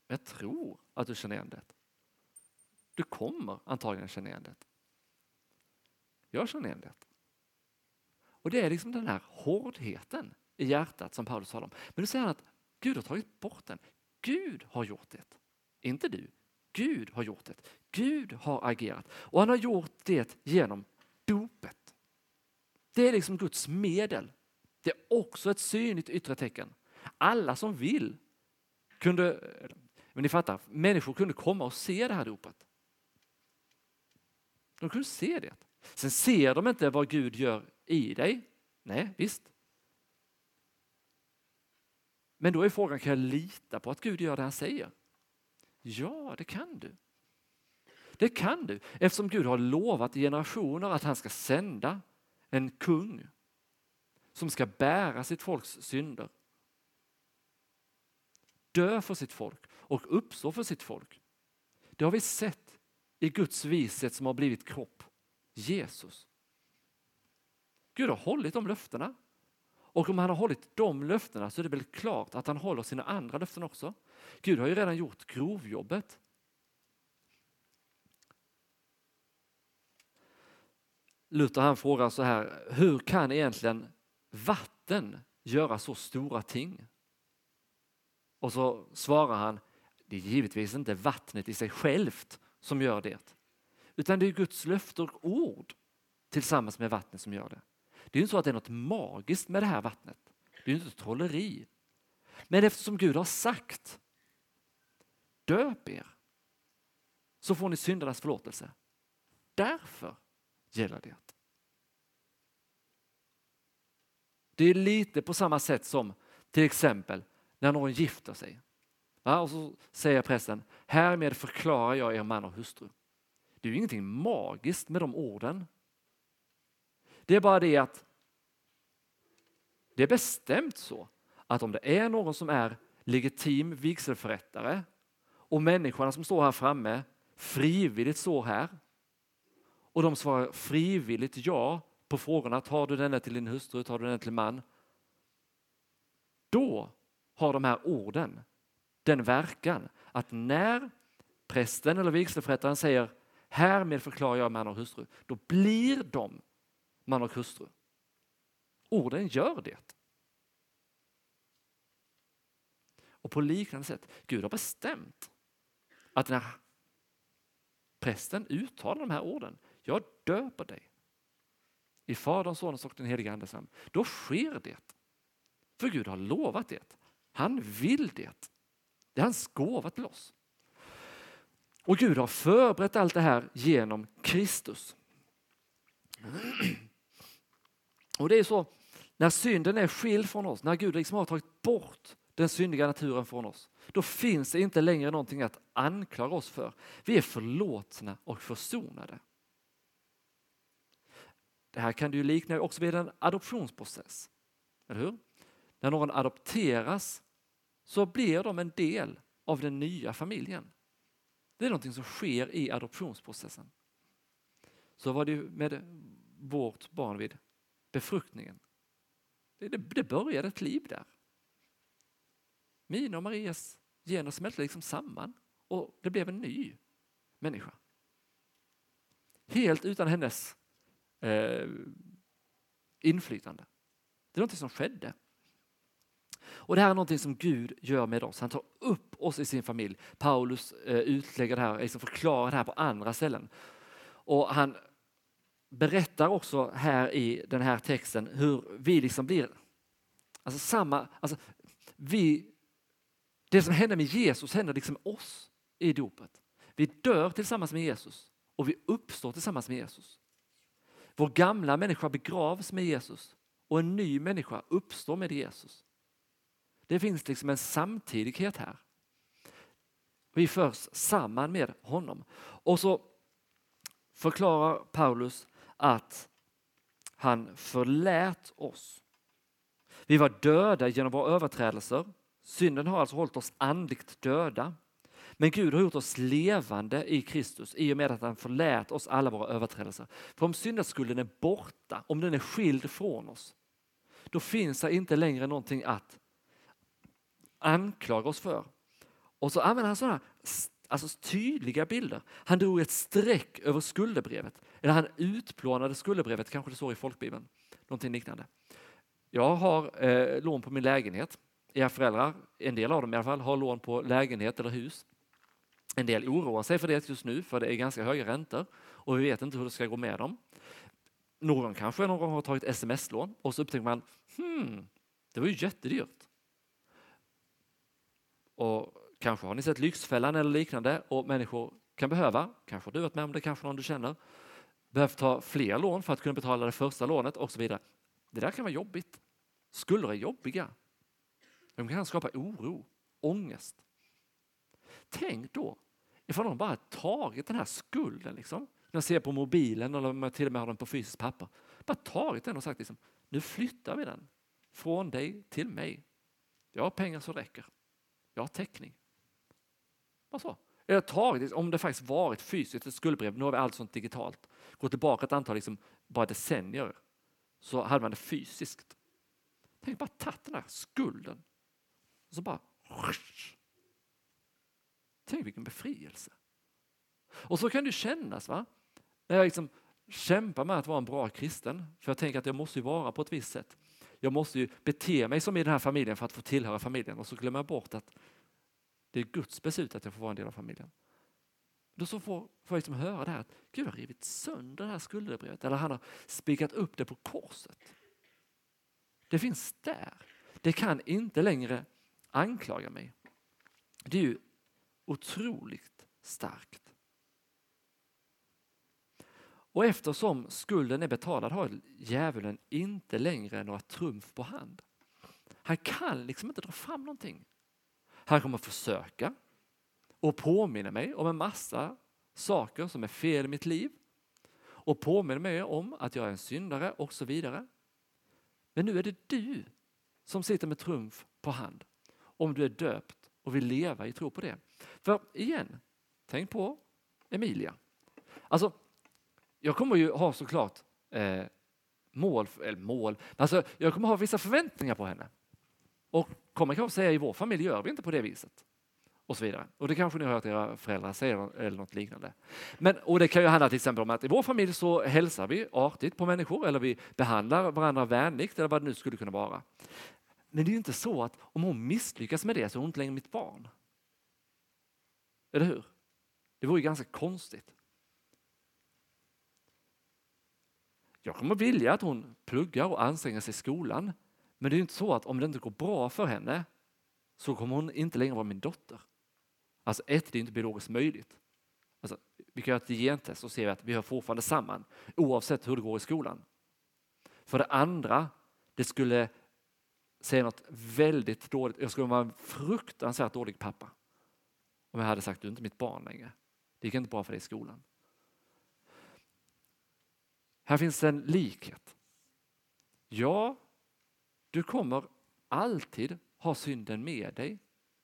Jag tror att du känner igen det. Du kommer antagligen känna igen det. Jag känner igen det. Och det är liksom den här hårdheten i hjärtat som Paulus talar om. Men du säger att Gud har tagit bort den. Gud har gjort det. Inte du. Gud har gjort det. Gud har agerat. Och han har gjort det genom dopet. Det är liksom Guds medel. Det är också ett synligt yttre tecken. Alla som vill kunde... Men ni fattar, människor kunde komma och se det här dopet. De kunde se det. Sen ser de inte vad Gud gör i dig. Nej, visst. Men då är frågan, kan jag lita på att Gud gör det han säger? Ja, det kan du. Det kan du. Eftersom Gud har lovat i generationer att han ska sända en kung som ska bära sitt folks synder. Dö för sitt folk och uppstå för sitt folk. Det har vi sett i Guds vishet som har blivit kropp, Jesus. Gud har hållit de löftena. Och om han har hållit de löftena så är det väl klart att han håller sina andra löften också. Gud har ju redan gjort grovjobbet. Luther han frågar så här, hur kan egentligen vatten göra så stora ting? Och så svarar han, det är givetvis inte vattnet i sig självt som gör det. Utan det är Guds löfte och ord tillsammans med vattnet som gör det. Det är ju inte så att det är något magiskt med det här vattnet. Det är ju inte trolleri. Men eftersom Gud har sagt, döp er, så får ni syndernas förlåtelse. Därför gäller det. Det är lite på samma sätt som till exempel när någon gifter sig. Ja, och så säger prästen, härmed förklarar jag er man och hustru. Det är ju ingenting magiskt med de orden. Det är bara det att det är bestämt så att om det är någon som är legitim vigselförrättare och människorna som står här framme frivilligt står här och de svarar frivilligt ja på frågorna, tar du denna till din hustru, tar du denna till man, då har de här orden den verkan att när prästen eller vigselförrättaren säger härmed förklarar jag man och hustru, då blir de man och hustru. Orden gör det. Och på liknande sätt, Gud har bestämt att när prästen uttalar de här orden, jag döper dig i Faderns, Sonens och den helige Andes namn, då sker det. För Gud har lovat det. Han vill det. Det är hans gåva till oss. Och Gud har förberett allt det här genom Kristus. Och det är så, när synden är skild från oss, när Gud liksom har tagit bort den syndiga naturen från oss, då finns det inte längre någonting att anklaga oss för. Vi är förlåtna och försonade. Det här kan du likna också vid en adoptionsprocess. Eller hur? När någon adopteras så blir de en del av den nya familjen. Det är någonting som sker i adoptionsprocessen. Så var det med vårt barn vid befruktningen. Det började ett liv där. Mina och Marias gener smälte liksom samman och det blev en ny människa. Helt utan hennes eh, inflytande. Det är någonting som skedde. Och det här är någonting som Gud gör med oss. Han tar upp oss i sin familj. Paulus eh, utlägger det här, liksom förklarar det här på andra ställen. Och han berättar också här i den här texten hur vi liksom blir alltså samma, alltså vi det som händer med Jesus händer liksom oss i dopet. Vi dör tillsammans med Jesus och vi uppstår tillsammans med Jesus. Vår gamla människa begravs med Jesus och en ny människa uppstår med Jesus. Det finns liksom en samtidighet här. Vi förs samman med honom. Och så förklarar Paulus att han förlät oss. Vi var döda genom våra överträdelser. Synden har alltså hållit oss andligt döda. Men Gud har gjort oss levande i Kristus i och med att han förlät oss alla våra överträdelser. För om syndaskulden är borta, om den är skild från oss, då finns det inte längre någonting att anklaga oss för. Och så använder han sådana alltså tydliga bilder. Han drog ett streck över skuldebrevet. Eller han utplånade skuldebrevet, kanske det står i folkbibeln. Någonting liknande. Jag har eh, lån på min lägenhet. Era föräldrar, en del av dem i alla fall, har lån på lägenhet eller hus. En del oroar sig för det just nu, för det är ganska höga räntor. Och vi vet inte hur det ska gå med dem. Någon kanske någon gång har tagit sms-lån. Och så upptäcker man, hmm, det var ju jättedyrt. Och kanske har ni sett Lyxfällan eller liknande och människor kan behöva, kanske du har varit med om det, kanske någon du känner, behöver ta fler lån för att kunna betala det första lånet och så vidare. Det där kan vara jobbigt. Skulder är jobbiga. De kan skapa oro, ångest. Tänk då, ifall de bara tagit den här skulden, liksom, när jag ser på mobilen eller om jag till och med har den på fysiskt papper, bara tagit den och sagt liksom, nu flyttar vi den från dig till mig. Jag har pengar så räcker. Jag har täckning. Vad så? Eller tagit, om det faktiskt varit fysiskt ett skuldbrev, nu har vi allt sånt digitalt. Gå tillbaka ett antal liksom, bara decennier så hade man det fysiskt. Tänk bara tagit den här skulden. Och så bara... Tänk vilken befrielse. Och så kan det kännas, va? När jag liksom kämpa med att vara en bra kristen. För jag tänker att jag måste ju vara på ett visst sätt. Jag måste ju bete mig som i den här familjen för att få tillhöra familjen. Och så glömmer jag bort att det är Guds beslut att jag får vara en del av familjen. Då så får, får jag liksom höra det här. Att Gud har rivit sönder det här skuldebrevet. Eller han har spikat upp det på korset. Det finns där. Det kan inte längre anklaga mig. Det är ju otroligt starkt. Och eftersom skulden är betalad har djävulen inte längre några trumf på hand. Han kan liksom inte dra fram någonting. Han kommer försöka och påminna mig om en massa saker som är fel i mitt liv. Och påminna mig om att jag är en syndare och så vidare. Men nu är det du som sitter med trumf på hand. Om du är döpt och vill leva i tro på det. För igen, tänk på Emilia. Alltså... Jag kommer ju ha såklart eh, mål, eller mål, alltså jag kommer ha vissa förväntningar på henne. Och kommer kanske säga i vår familj gör vi inte på det viset. Och så vidare. Och det kanske ni har hört era föräldrar säga eller något liknande. Men, och det kan ju handla till exempel om att i vår familj så hälsar vi artigt på människor eller vi behandlar varandra vänligt eller vad det nu skulle kunna vara. Men det är ju inte så att om hon misslyckas med det så är hon inte längre mitt barn. Eller hur? Det vore ju ganska konstigt. Jag kommer vilja att hon pluggar och anstränger sig i skolan. Men det är ju inte så att om det inte går bra för henne så kommer hon inte längre vara min dotter. Alltså ett, det är inte biologiskt möjligt. Alltså, vi kan göra ett gentest och se att vi hör fortfarande samman oavsett hur det går i skolan. För det andra, det skulle säga något väldigt dåligt. Jag skulle vara en fruktansvärt dålig pappa. Om jag hade sagt, du är inte mitt barn längre. Det gick inte bra för dig i skolan. Här finns en likhet. Ja, du kommer alltid ha synden med dig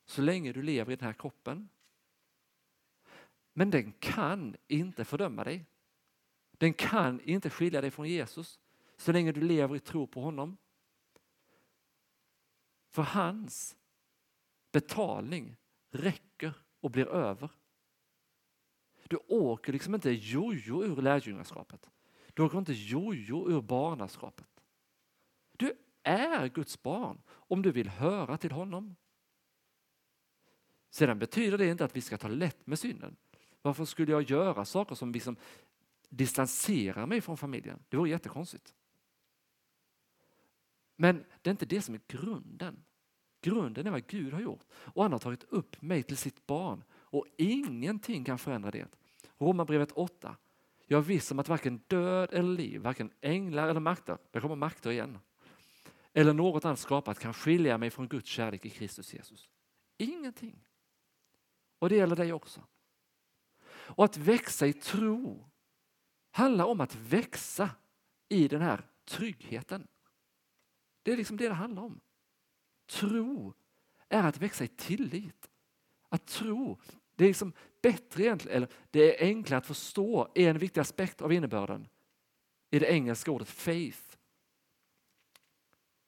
så länge du lever i den här kroppen. Men den kan inte fördöma dig. Den kan inte skilja dig från Jesus så länge du lever i tro på honom. För hans betalning räcker och blir över. Du åker liksom inte jojo ur lärjungaskapet. Du går inte jojo ur barnaskapet. Du är Guds barn om du vill höra till honom. Sedan betyder det inte att vi ska ta lätt med synden. Varför skulle jag göra saker som liksom distanserar mig från familjen? Det vore jättekonstigt. Men det är inte det som är grunden. Grunden är vad Gud har gjort. Och han har tagit upp mig till sitt barn. Och ingenting kan förändra det. Romarbrevet åtta. Jag är viss om att varken död eller liv, varken änglar eller makter, där kommer makter igen, eller något annat skapat kan skilja mig från Guds kärlek i Kristus Jesus. Ingenting. Och det gäller dig också. Och att växa i tro handlar om att växa i den här tryggheten. Det är liksom det det handlar om. Tro är att växa i tillit. Att tro, det är liksom... Bättre egentligen, eller det är enklare att förstå är en viktig aspekt av innebörden i det engelska ordet faith.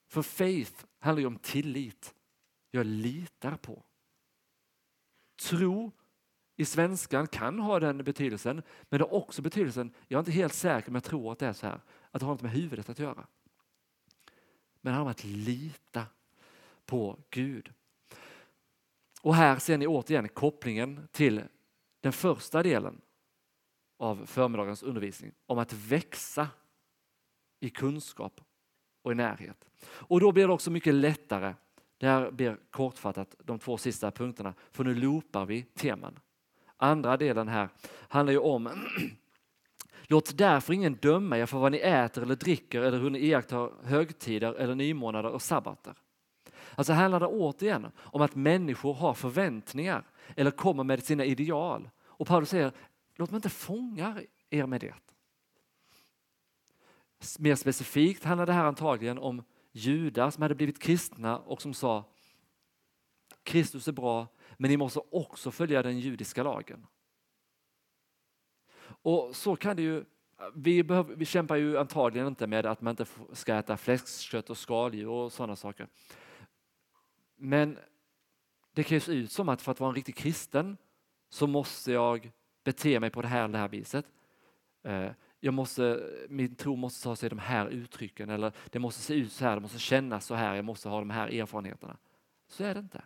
För faith handlar ju om tillit. Jag litar på. Tro i svenskan kan ha den betydelsen, men det har också betydelsen, jag är inte helt säker men jag tror att det är så här, att det har inte med huvudet att göra. Men det handlar om att lita på Gud. Och här ser ni återigen kopplingen till den första delen av förmiddagens undervisning om att växa i kunskap och i närhet. Och då blir det också mycket lättare. Det här blir kortfattat de två sista punkterna. För nu loopar vi teman. Andra delen här handlar ju om låt därför ingen döma er för vad ni äter eller dricker eller hur ni iakttar högtider eller nymånader och sabbater. Alltså handlar det återigen om att människor har förväntningar eller kommer med sina ideal. Och Paulus säger, låt mig inte fånga er med det. Mer specifikt handlar det här antagligen om judar som hade blivit kristna och som sa Kristus är bra, men ni måste också följa den judiska lagen. Och så kan det ju Vi, behöver, vi kämpar ju antagligen inte med att man inte ska äta fläskkött och skaldjur och sådana saker. Men det kan ju se ut som att för att vara en riktig kristen så måste jag bete mig på det här, det här viset. jag måste, min tro måste ta sig de här uttrycken, eller det måste se ut så här, det måste kännas så här, jag måste ha de här erfarenheterna. Så är det inte.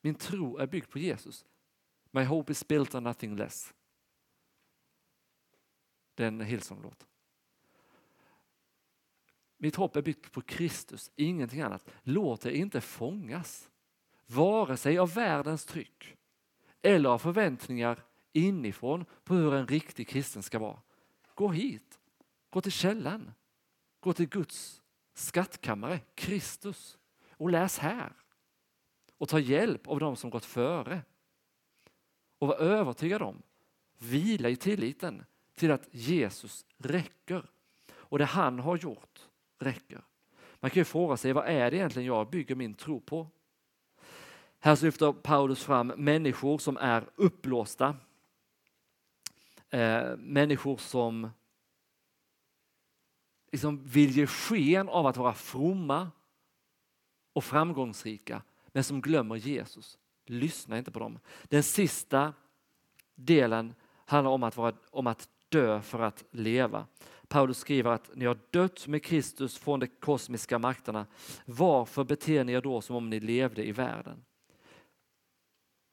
Min tro är byggd på Jesus. My hope is built on nothing less. Det är en Hillsong-låt. Mitt hopp är byggt på Kristus, ingenting annat. Låt er inte fångas, vare sig av världens tryck eller av förväntningar inifrån på hur en riktig kristen ska vara. Gå hit, gå till källan, gå till Guds skattkammare, Kristus, och läs här. Och ta hjälp av dem som gått före. Och var övertygad om, vila i tilliten till att Jesus räcker. Och det han har gjort räcker. Man kan ju fråga sig, vad är det egentligen jag bygger min tro på? Här lyfter Paulus fram människor som är uppblåsta. Eh, människor som liksom vill ge sken av att vara fromma och framgångsrika, men som glömmer Jesus. Lyssna inte på dem. Den sista delen handlar om att, vara, om att dö för att leva. Paulus skriver att ni har dött med Kristus från de kosmiska makterna. Varför beter ni er då som om ni levde i världen?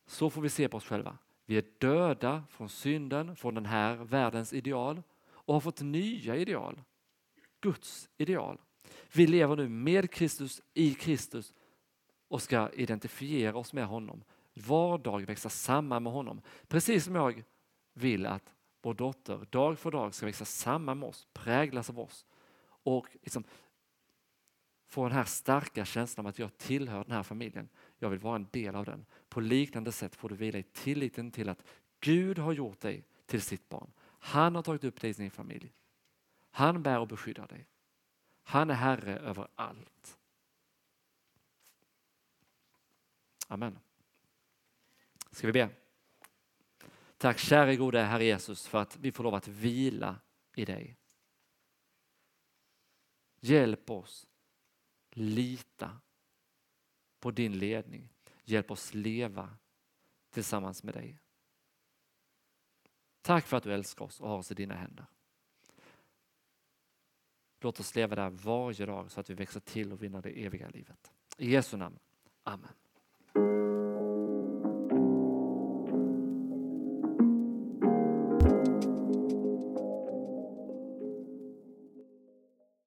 Så får vi se på oss själva. Vi är döda från synden, från den här världens ideal, och har fått nya ideal. Guds ideal. Vi lever nu med Kristus, i Kristus, och ska identifiera oss med honom. Var dag växa samman med honom. Precis som jag vill att vår dotter dag för dag ska växa samman med oss, präglas av oss och liksom få den här starka känslan av att jag tillhör den här familjen. Jag vill vara en del av den. På liknande sätt får du vila i tilliten till att Gud har gjort dig till sitt barn. Han har tagit upp dig i sin familj. Han bär och beskyddar dig. Han är herre över allt. Amen. Ska vi be? Tack kära gode Herre Jesus för att vi får lov att vila i dig. Hjälp oss lita på din ledning. Hjälp oss leva tillsammans med dig. Tack för att du älskar oss och har oss i dina händer. Låt oss leva där varje dag så att vi växer till och vinner det eviga livet. I Jesu namn. Amen.